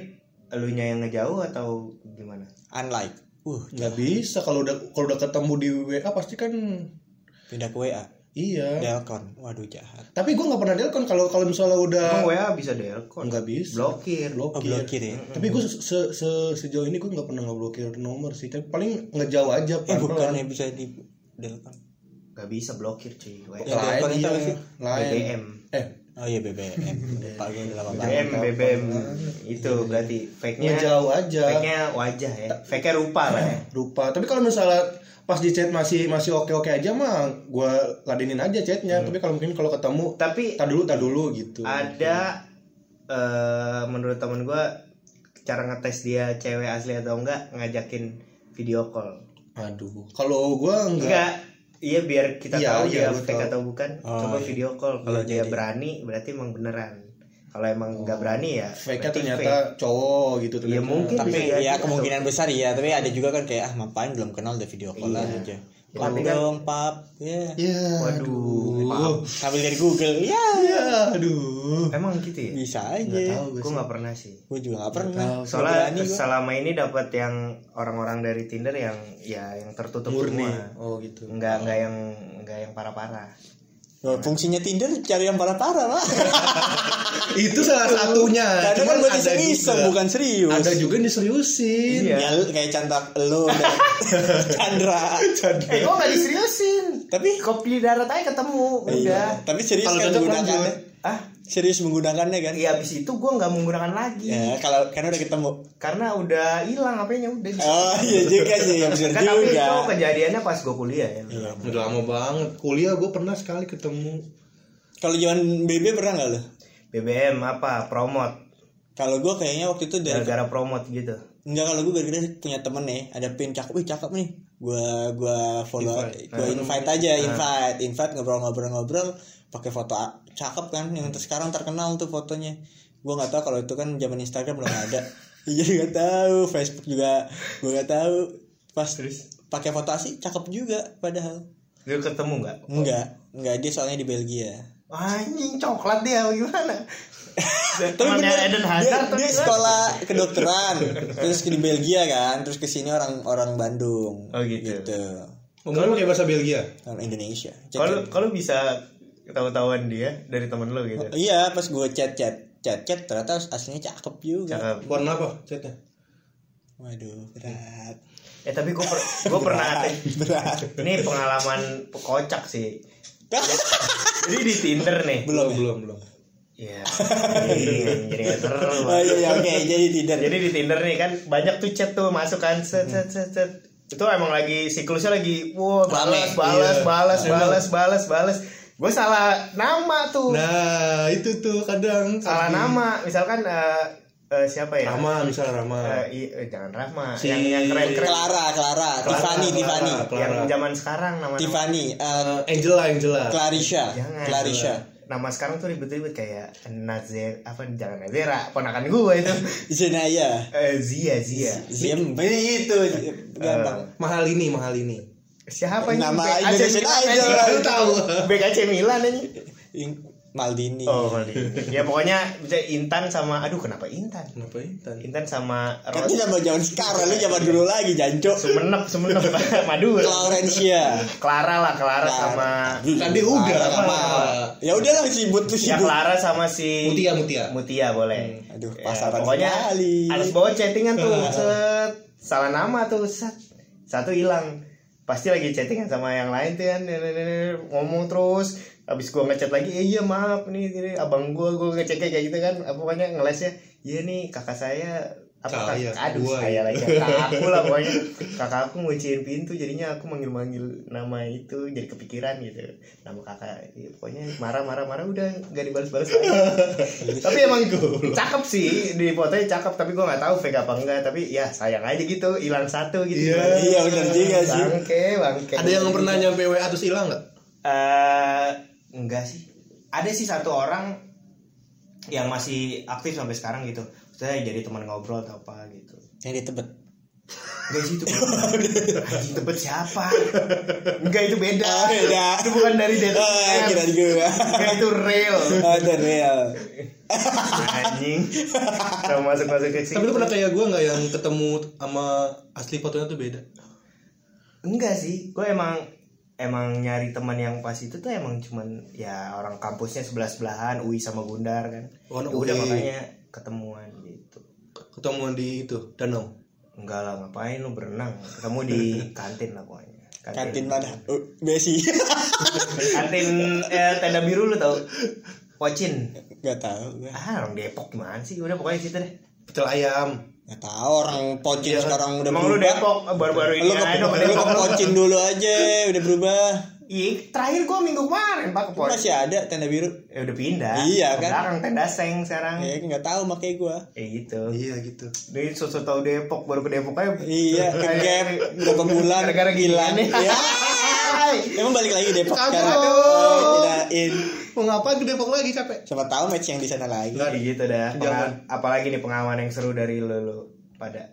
elunya yang ngejauh atau gimana? Unlike. Uh, nggak bisa kalau udah kalau udah ketemu di W A pasti kan pindah ke W A. Iya. Delcon. Waduh jahat. Tapi gue nggak pernah delcon kalau kalau misalnya udah. Emang W A bisa delcon? Nggak bisa. Blokir. Blokir. Oh, blokir ya. Mm-hmm. Tapi gue se- se- sejauh ini gue nggak pernah ngeblokir nomor sih. Tapi paling ngejauh aja. Eh, bukan yang bisa di delcon. Nggak bisa blokir cuy. Lain ya. B B M. Eh. Oh iya B B M. B B M B B M itu berarti fake-nya jauh aja. Fake-nya wajah ya. Fake-nya rupa lah ya. Rupa. Tapi kalau misalnya pas di chat masih masih oke-oke aja mah gue ladenin aja chatnya. Hmm. Tapi kalau mungkin kalau ketemu tapi tar dulu tar dulu gitu. Ada uh, menurut temen gue cara ngetes dia cewek asli atau enggak ngajakin video call. Aduh. Kalau gue enggak, enggak. Iya biar kita ya, tahu dia ya, fake atau bukan. Oh, coba iya. Video call. Kalau iya, dia jadi. Berani berarti emang beneran. Kalau emang nggak oh. berani ya fake-nya ternyata fake. Cowok gitu ternyata. Ya mungkin tapi ya, ya kemungkinan atau... besar ya. Tapi ada juga kan kayak ah ngapain belum kenal udah video call iya. aja. Pap ya, dong kan... pap ya. Yeah. Waduh. Sambil dari Google. Ya. Yeah. Yeah. Aduh. Emang gitu ya? Bisa aja. Nggak tahu, gue nggak pernah sih. Gue juga nggak pernah. Tahu. Soalnya selama ini dapat yang orang-orang dari Tinder yang ya yang tertutup murni. Semua. Oh gitu. Nggak oh. nggak yang nggak yang parah-parah. Nah, fungsinya Tinder cari yang parah-parah lah. Itu salah satunya. Kadang kan buat iseng-iseng bukan serius. Ada juga diseriusin. Iya. Ya kayak cantak lu dan Chandra. Chandra. Eh, gua enggak diseriusin. Tapi kopi darat aja ketemu. Udah. Iya. Tapi serius kan menggunakannya. Ah, serius menggunakannya kan? Iya, habis itu gua enggak menggunakan lagi. Ya, kalau karena udah ketemu. Karena udah hilang apanya udah. Oh, iya juga sih. Kan tapi itu kejadiannya pas gua kuliah ya. Iya, udah lama banget. Kuliah gua pernah sekali ketemu. Kalau zaman B B pernah enggak lo? B B M apa promote? Kalau gue kayaknya waktu itu dari gara-gara promote gitu. Enggak, kalau gue gara-gara punya temen nih ada pin cakep, wih cakep nih. Gue gue follow, gue invite aja, invite, invite ngobrol-ngobrol-ngobrol, pakai foto cakep kan, yang sekarang terkenal tuh fotonya. Gue nggak tahu kalau itu kan zaman Instagram belum ada. Iya nggak tahu, Facebook juga gue nggak tahu. Pas pakai foto asli cakep juga, padahal. Lu ketemu nggak? Enggak, enggak dia soalnya di Belgia. Anjing coklat dia gimana? Tapi bener, Eden Hazard, dia, dia sekolah kedokteran, terus ke di Belgia kan, terus kesini orang orang Bandung. Oh gitu. gitu. Enggak lu kayak bahasa Belgia? Orang Indonesia. Kalau kalau bisa tahu-tahuan dia dari temen lu gitu. Oh, iya, pas gue chat chat chat chat ternyata aslinya cakep juga. Cakep. Warna apa chatnya? Waduh berat. Eh tapi gue per- gue pernah berat, berat. Ini pengalaman kocak sih. Jadi di Tinder nih. Belum belum belum. Iya. Jadi seru. Oh iya oke, jadi Tinder. Jadi di Tinder nih kan banyak tuh chat tuh masuk kan set set set set. Itu emang lagi siklusnya lagi wow balas balas balas balas balas balas. Gue salah nama tuh. Nah, itu tuh kadang salah nama. Misalkan Uh, siapa ya? Rama, misalnya Rama. Uh, i- eh, jangan Rama. Si... Yang yang keren-keren. Clara, Clara, Clara Tiffany, Clara, Tiffany. Clara. Yang zaman sekarang namanya. Tiffany, uh, Angela, Angela. Clarisha. Jangan. Clarisha. Nama sekarang tuh ribet-ribet kayak Nazer, apa jangan Nazera, ponakan gue itu. Zenaya. Eh, Zia, Zia. Zia begitu. Gampang. Mahal ini, mahal ini. Siapa ini? Nama Indonesian Idol. Lu tahu. B K C Milan aja. Maldini. Oh, Maldini. Ya pokoknya bisa Intan sama aduh kenapa Intan? Kenapa Intan? Intan sama Rose. Kan zaman zaman sekarang lu zaman dulu lagi jancuk. Semenep, semenep Madura. Laurencia. Clara lah, Clara nah, sama tadi udah sama. Ya udahlah si But si ya, Clara sama si Mutia, Mutia. Mutia boleh. Hmm. Aduh, pasaran ya, pokoknya sekali. Harus bawa chattingan tuh. Set. Salah nama tuh, set. Satu hilang. Pasti lagi chattingan sama yang lain tuh kan ngomong terus abis gue ngechat lagi eh iya maaf nih, nih abang gue gue ngechat kayak gitu kan apa namanya ngelesnya iya nih kakak saya apa kakak aduh gua. Saya lagi kakak aku lah pokoknya kakak aku ngunciin pintu jadinya aku manggil-manggil nama itu jadi kepikiran gitu nama kakak ya, pokoknya marah-marah-marah udah gak dibalas-balas tapi emang cakep sih di fotonya cakep tapi gue nggak tahu fake apa enggak tapi ya sayang aja gitu hilang satu gitu yeah, iya benar juga sih bangke bangke ada yang pernah nyampe W A terus hilang nggak uh, enggak sih ada sih satu orang yang masih aktif sampai sekarang gitu saya jadi teman ngobrol atau apa gitu yang ditebet enggak sih itu anjing tebet siapa enggak itu beda beda itu bukan dari dating oh, kira juga enggak itu real ada oh, real anjing kalau masuk-masuk ke sini tapi lu pernah kayak gue enggak yang ketemu sama asli fotonya tuh beda enggak sih gue emang emang nyari teman yang pas itu tuh emang cuman ya orang kampusnya sebelah-sebelahan U I sama Gundar kan oh, ya udah makanya ketemuan gitu ketemuan di itu danau enggak lah ngapain lu berenang ketemu di kantin lah pokoknya kantin, kantin mana uh, besi kantin eh, tenda biru lu tau Pocin nggak tahu gue ah orang Depok mana sih udah pokoknya situ deh pecel ayam nggak tahu orang Pocin ya, sekarang udah emang berubah. Lu Depok baru-baru ini aja lu ke Pocin dulu aja udah berubah. Iya terakhir gue minggu kemarin Pak ke Pocin masih ada tenda biru ya udah pindah iya kan sekarang tenda seng sekarang ya nggak tahu makanya gue eh gitu iya gitu dari sosok tahu Depok baru ke Depok aja iya kegap berapa bulan gara-gara gila nih ya. Emang balik lagi Depok karena kirain mau ngapain ke Depok lagi capek. Siapa tahu match yang di sana lagi. Enggak gitu dah. Pengal- apalagi nih pengalaman yang seru dari lo, lo pada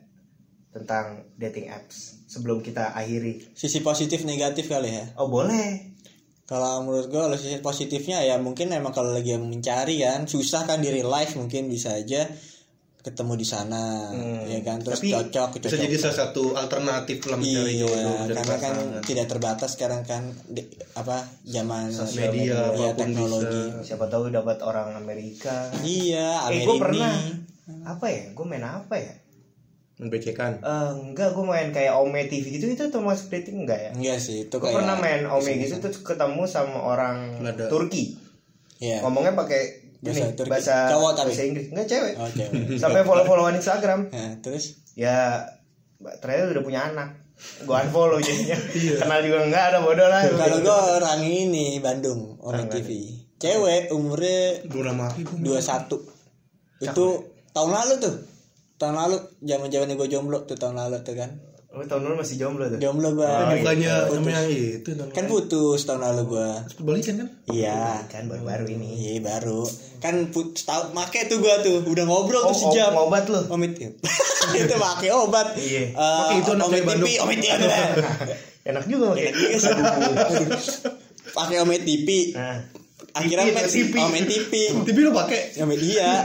tentang dating apps sebelum kita akhiri. Sisi positif negatif kali ya. Oh, boleh. Kalau menurut gue kalau sisi positifnya ya mungkin emang kalau lagi yang mencari kan susah kan di real life mungkin bisa aja ketemu di sana hmm. ya kan terus tapi cocok bisa jadi salah satu alternatif dalam mencari jodoh karena kan tidak terbatas sekarang kan di, apa zaman sosial media, media teknologi bisa. Siapa tahu dapat orang Amerika iya Amerika eh gue pernah apa ya gue main apa ya membecekan uh, enggak gue main kayak Ome T V gitu itu termasuk dating enggak ya enggak sih itu gue kayak pernah main Ome gitu terus ketemu sama orang Lada. Turki yeah. Ngomongnya pakai bahasa Turki, bahasa, cowok tapi bahasa Inggris nggak cewek, oh, cewek. Sampai follow-followan Instagram, nah, terus ya ternyata udah punya anak, gue unfollow jadinya, kenal juga nggak ada bodoh lah. Kalau gue orang ini Bandung, orang T V, cewek umurnya dua puluh satu, itu tahun lalu tuh, tahun lalu zaman-zamannya gue jomblo tuh tahun lalu tuh kan. Oh, tahun lalu masih jomblo tuh. Jomblo banget. Bukannya namanya itu tahun kan putus tahun lalu gua. Balikan kan? Iya, kan baru-baru ini. Iya, baru. Kan putus tahun make tuh gua tuh. Udah ngobrol oh, tuh sejam. Oh, obat lu. Omit. Itu pakai obat. Iya. Pakai itu Omit T V, Omit T V. Enak juga pakai. Pakai Omit T V. Akhirnya match Omit T V. T V lu pakai? Omit iya.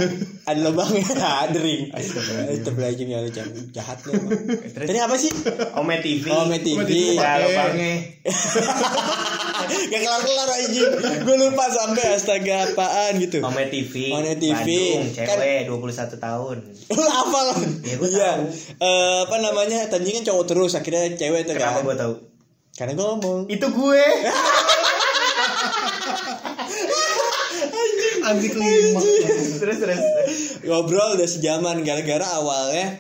Ada lubangnya, ada ring. Astagfirullahaladzim ya, jahat lu. Tadi apa sih? Ome T V. Ome T V. Ada lubangnya. Gak kelar-kelar aja. Gue lupa sampai astaga apaan gitu. Ome T V. Ome T V. Cewek dua puluh satu tahun. Apa lah? Iya. Apa namanya? Tadinya kan cowok terus, akhirnya cewek itu kan. Kenapa gue tahu? Karena gue ngomong. Itu gue. Anjing lima terus terus ngobrol udah sejaman gara-gara awalnya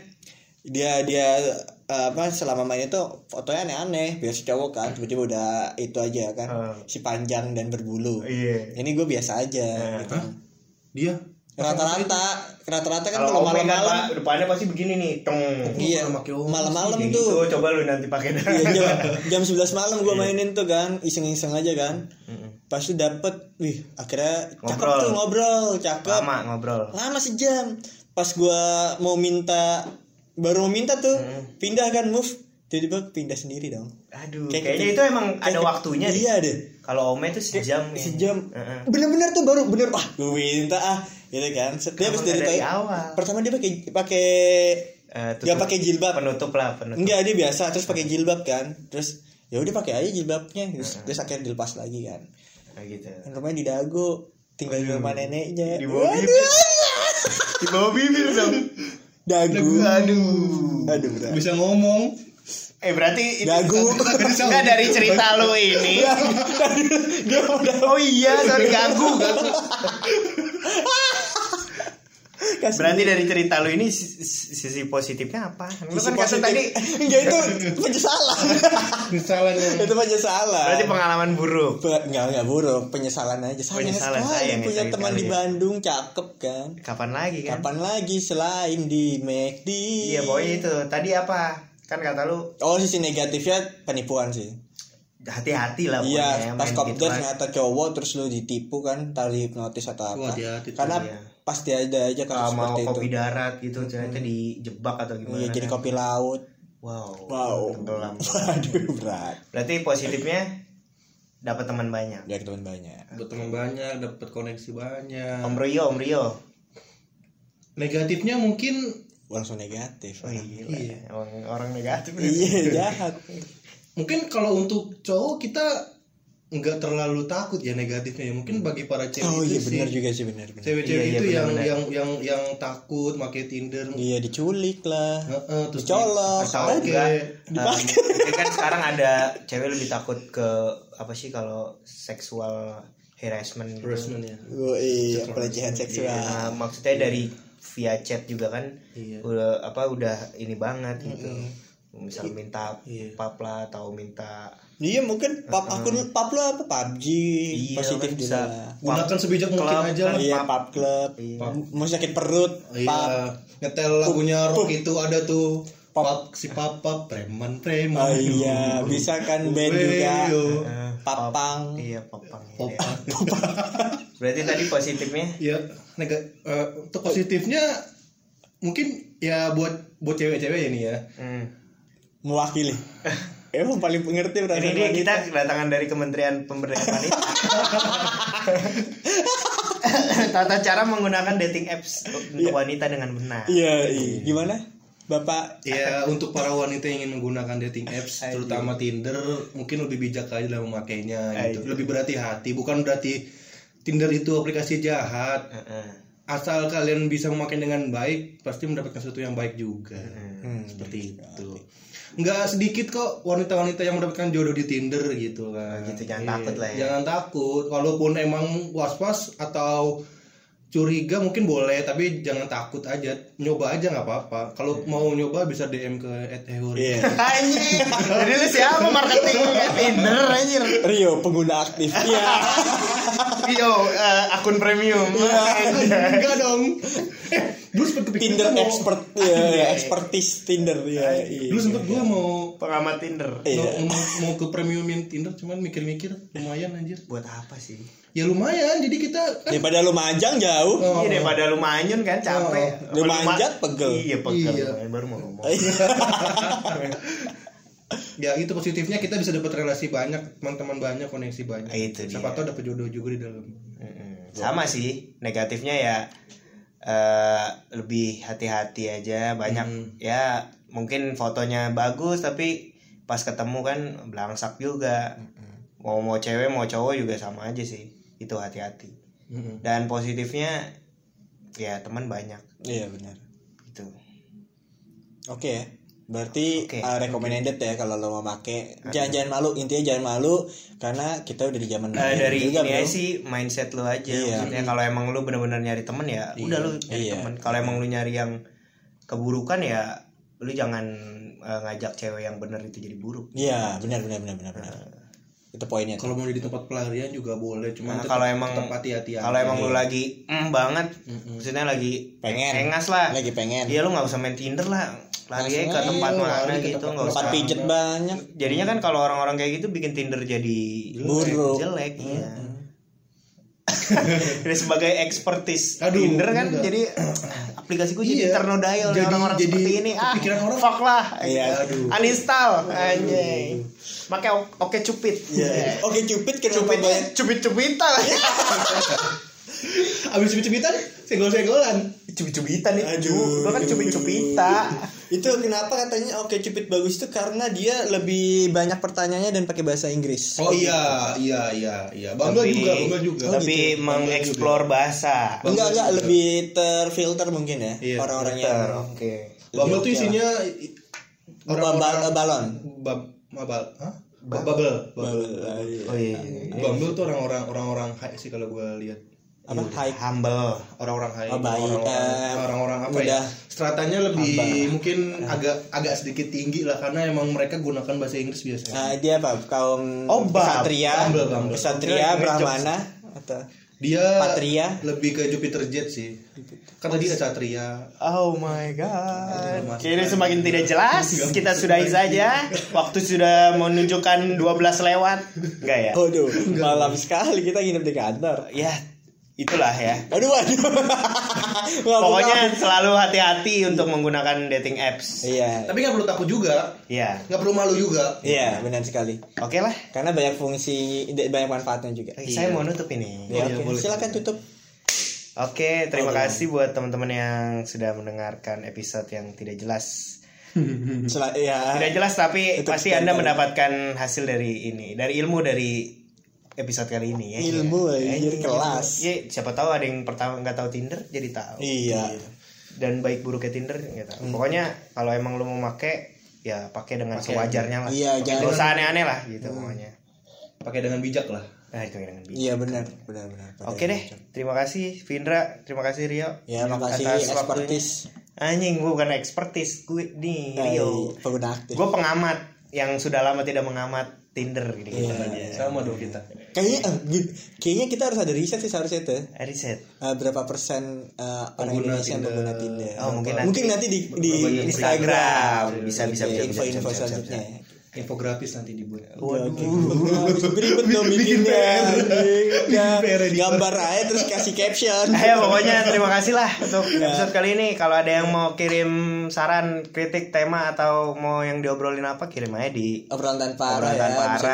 dia dia apa selama main itu fotonya aneh-aneh biasa cowok kan tiba-tiba udah itu aja kan uh. si panjang dan berbulu yeah. Ini gue biasa aja uh. gitu. Huh? Dia rata-rata rata-rata kan kalau malam-malam depannya pasti begini nih teng iya malam-malam tuh coba lu nanti pakai iya, jam, jam sebelas malam gue mainin tuh kan iseng-iseng aja kan pas tuh dapet wih akhirnya ngobrol. Cakep tuh ngobrol cakep lama ngobrol lama sejam pas gue mau minta baru mau minta tuh hmm. pindah kan move tiba-tiba pindah sendiri dong. Aduh, kayak kayaknya itu emang kayak ada waktunya deh. Iya deh. Kalau Ome tuh sejam. Ya. Sejam. Uh-uh. Bener-bener tuh baru bener ah, gue minta ah, gitu kan. Dia habis dari awal. Pertama dia pakai pakai uh, dia pakai jilbab penutup lah, penutup. Enggak, dia biasa terus pakai jilbab kan. Terus ya udah pakai aja jilbabnya. Terus uh-huh. dia akhirnya dilepas lagi kan. Kayak uh, gitu. Dan rumahnya di Dago, tinggal di rumah neneknya. Di bawah bibir. Di bawah bibir dong. Dago. Aduh. Aduh, berat. Bisa ngomong. Eh berarti itu enggak dari cerita lu ini. Dia udah oh iya sorry ganggu. Berarti dari cerita lu ini sisi positifnya apa? Lu kan kasih tadi enggak itu penyesalan. Penyesalan. Itu penyesalan. Berarti pengalaman buruk. Enggak enggak buruk, penyesalan aja. Sayang penyesalan sayang. Punya teman di Bandung cakep kan. Kapan lagi kan? Kapan lagi selain di McD. Iya boy itu. Tadi apa? Kan kata lu oh sisi negatifnya penipuan sih, hati-hati lah iya pas kopdar ternyata cowok terus lu ditipu kan tali hipnotis atau apa oh, hati-hati karena ya. Pasti ada aja kalau seperti itu kopi darat gitu ternyata hmm. dijebak atau gimana iya jadi kopi laut wow wow tenggelam aduh berat berarti positifnya dapat teman banyak dapat teman banyak dapat teman banyak dapat koneksi banyak om Rio om Rio negatifnya mungkin langsung negatif. Oh, iya, iya. Orang, orang negatif. Iya, jahat. Mungkin kalau untuk cowok kita enggak terlalu takut ya negatifnya. Mungkin bagi para cewek oh, itu iya, sih. Oh iya benar juga sih benar benar. Cewek-cewek iya, itu iya, yang, yang yang yang takut pakai Tinder. Iya, diculik lah. Heeh, uh, uh, dicolok. Atau enggak dipakai. Um, kan sekarang ada cewek lebih takut ke apa sih kalau seksual harassment gitu. Harassment ya. Oh iya, pelecehan seksual. Nah, maksudnya dari via chat juga kan iya. udah apa udah ini banget gitu mm-hmm. misal minta iya. pap lah atau minta iya mungkin pap uh-uh. akun pap lo apa P U B G iya, positif kan bisa gunakan sebijak club, mungkin aja lah iya, pap club iya. mau sakit perut iya. pap ngetel lagunya rock itu ada tuh pap, pap si pap pap preman preman oh, iya bisa kan band juga uh, papang pop, iya papang popang iya. Berarti tadi positifnya? Iya, nega, uh, untuk positifnya mungkin ya buat buat cewek-cewek ya nih ya. Hmm. Mewakili. Emang paling pengerti berarti. Ini kita kedatangan dari Kementerian Pemberdayaan Wanita. Tata cara menggunakan dating apps untuk yeah. wanita dengan benar. Iya, yeah, gimana? Bapak ya untuk para wanita yang ingin menggunakan dating apps terutama Tinder mungkin lebih bijak aja dalam memakainya gitu. Lebih berhati-hati, bukan berarti Tinder itu aplikasi jahat. Uh-uh. Asal kalian bisa memakai dengan baik, pasti mendapatkan sesuatu yang baik juga. Uh-huh. Seperti uh-huh. itu. Enggak sedikit kok wanita-wanita yang mendapatkan jodoh di Tinder gitu kan. Gitu, jangan yeah. takut lah ya. Jangan takut. Walaupun emang was-was atau curiga mungkin boleh, tapi jangan takut aja. Nyoba aja enggak apa-apa. Kalau yeah. mau nyoba bisa D M ke et hehuri. Anjir. Jadi lu siapa marketingnya Tinder anjir? Rio pengguna aktif. Iya. Yo, uh, akun premium. Enggak dong. Dulu sempat Tinder mau... expert ya, ya, expertise Tinder ya. Iya, dulu sempat gua mau pengamat Tinder. Iya. Mau, mau ke premiumin Tinder cuman mikir-mikir lumayan anjir. Buat apa sih? Ya lumayan jadi kita kan... daripada lu manjang jauh. Oh. Iya daripada lu manyun kan capek. Lu manjat pegel. Iya pegel. Iya. Baru mau ngomong. Ya itu positifnya kita bisa dapat relasi banyak, teman-teman banyak, koneksi banyak. Siapa tahu dapat jodoh juga di dalam. Sama sih, negatifnya ya uh, lebih hati-hati aja, banyak hmm. ya mungkin fotonya bagus tapi pas ketemu kan belangsak juga. Hmm. Mau mau cewek mau cowok juga sama aja sih, itu hati-hati. Hmm. Dan positifnya ya teman banyak. Iya benar. Itu. Oke okay, ya. Berarti okay, uh, recommended okay. ya kalau lo mau pakai jangan-jangan malu intinya jangan malu karena kita udah di zaman nah, dari juga, ini sih mindset lo aja iya. maksudnya kalau emang lo benar-benar nyari temen ya iya. udah lo nyari iya. temen kalau emang lo nyari yang keburukan ya lo jangan uh, ngajak cewek yang benar itu jadi buruk iya benar-benar benar-benar nah. itu poinnya kalau mau di tempat pelarian juga boleh cuma nah, kalau emang hati-hati kalau emang lo lagi mm, banget mm-hmm. maksudnya lagi pengen engas lah lagi pengen iya lo nggak usah main Tinder lah lari ke tempat iya, mana gitu nggak usah tempat pijet banyak jadinya kan kalau orang-orang kayak gitu bikin Tinder jadi buruk jelek, jelek mm-hmm. ya Jadi sebagai expertise Tinder kan enggak. Jadi aplikasiku iya, jadi ternodai oleh orang-orang jadi, seperti ini. Ah, orang fuck lah. Iya. Uninstall anjing. Pakai OkCupid. Iya. OkCupid kenapa banyak cubit-cubitan. Abis cubit-cubitan, senggol-senggolan. Cubit-cubitan itu. Lo kan cubit-cubita. Itu kenapa katanya OkCupid bagus itu karena dia lebih banyak pertanyaannya dan pakai bahasa Inggris. Oh iya, iya, iya, iya. Bumble juga, Bumble juga. Oh, tapi gitu. Mengeksplor bahasa. Enggak, enggak, lebih terfilter mungkin ya, iya, orang-orangnya. Oke. Okay. Bumble tuh isinya orang-orang balon. Mabal, hah? Bubble. Oh iya. Bumble tuh orang-orang orang-orang high sih kalau gue lihat. Apa high humble, orang-orang high, oh, orang-orang, eh, orang-orang apa ya, stratanya lebih humble. Mungkin nah. agak agak sedikit tinggi lah karena emang mereka gunakan bahasa Inggris biasanya. Nah, dia apa kaum oh, kesatria, kesatria, Brahmana atau dia patria, lebih ke Jupiter Jet sih. Kata dia satria. Oh my god. Ini semakin tidak jelas. Kita sudahi saja. Waktu sudah menunjukkan dua belas lewat. Enggak ya? Aduh, malam sekali kita nginep di kantor. Ya. Itulah ya. Aduh, aduh. Pokoknya selalu hati-hati untuk menggunakan dating apps. Iya. Tapi nggak perlu takut juga. Iya. Nggak perlu malu juga. Iya, benar sekali. Oke lah. Karena banyak fungsi, banyak manfaatnya juga. Oke, iya. Saya mau nutup ini. Ya, ya, oke. Silakan tutup. Oke, terima oh, kasih buat teman-teman yang sudah mendengarkan episode yang tidak jelas. Sel- ya. Tidak jelas tapi tutup pasti Anda mendapatkan hasil dari ini, dari ilmu dari episode kali ini ya. Ilmu ya, jadi kelas. Ya, siapa tahu ada yang pertama enggak tahu Tinder jadi tahu. Iya. Dan baik buruknya Tinder enggak tahu. Hmm. Pokoknya kalau emang lu mau make ya pakai dengan pake sewajarnya lah. Iya, jangan usah aneh-aneh lah gitu hmm. pokoknya. Pakai dengan bijak lah. Nah, itu dengan bijak. Iya, benar, benar, benar. Oke deh. Bijak. Terima kasih Vindra, terima kasih Rio. Ya, makasih expertise. Anjing, gua bukan expertise, gue nih Rio. Pengguna aktif. Gua pengamat yang sudah lama tidak mengamat Tinder gitu yeah, kan yeah. Sama dong kita. Kayaknya uh, kayaknya kita harus ada riset sih seharusnya tuh. Riset. Uh, berapa persen uh, orang Indonesia yang pengguna Tinder? Oh, mungkin nanti, mungkin nanti di di Instagram bisa bisa info-info selanjutnya. Infografis nanti dibuat. Waduh. Beribet dong bikinnya. Gambar aja terus kasih caption. Ayo pokoknya terima kasih lah untuk episode kali ini. Kalau ada yang mau kirim saran, kritik, tema atau mau yang diobrolin apa kirim aja di obrolan tanpa arah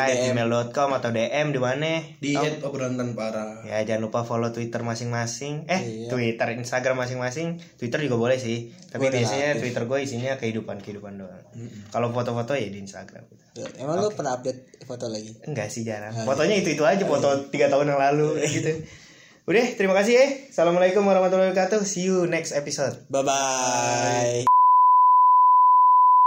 ya, gmail dot com atau D M di mana? Di obrolan tanpa arah. Ya jangan lupa follow Twitter masing-masing. Eh, Twitter, Instagram masing-masing. Twitter juga boleh sih. Tapi biasanya Twitter gue isinya kehidupan-kehidupan doang. Kalau foto-foto ya di Instagram. Emang okay. Lo pernah update foto lagi? Enggak sih jarang. Nah, fotonya itu-itu aja, foto tiga tahun yang lalu gitu. Udah, terima kasih ya. Assalamualaikum warahmatullahi wabarakatuh. See you next episode. Bye bye.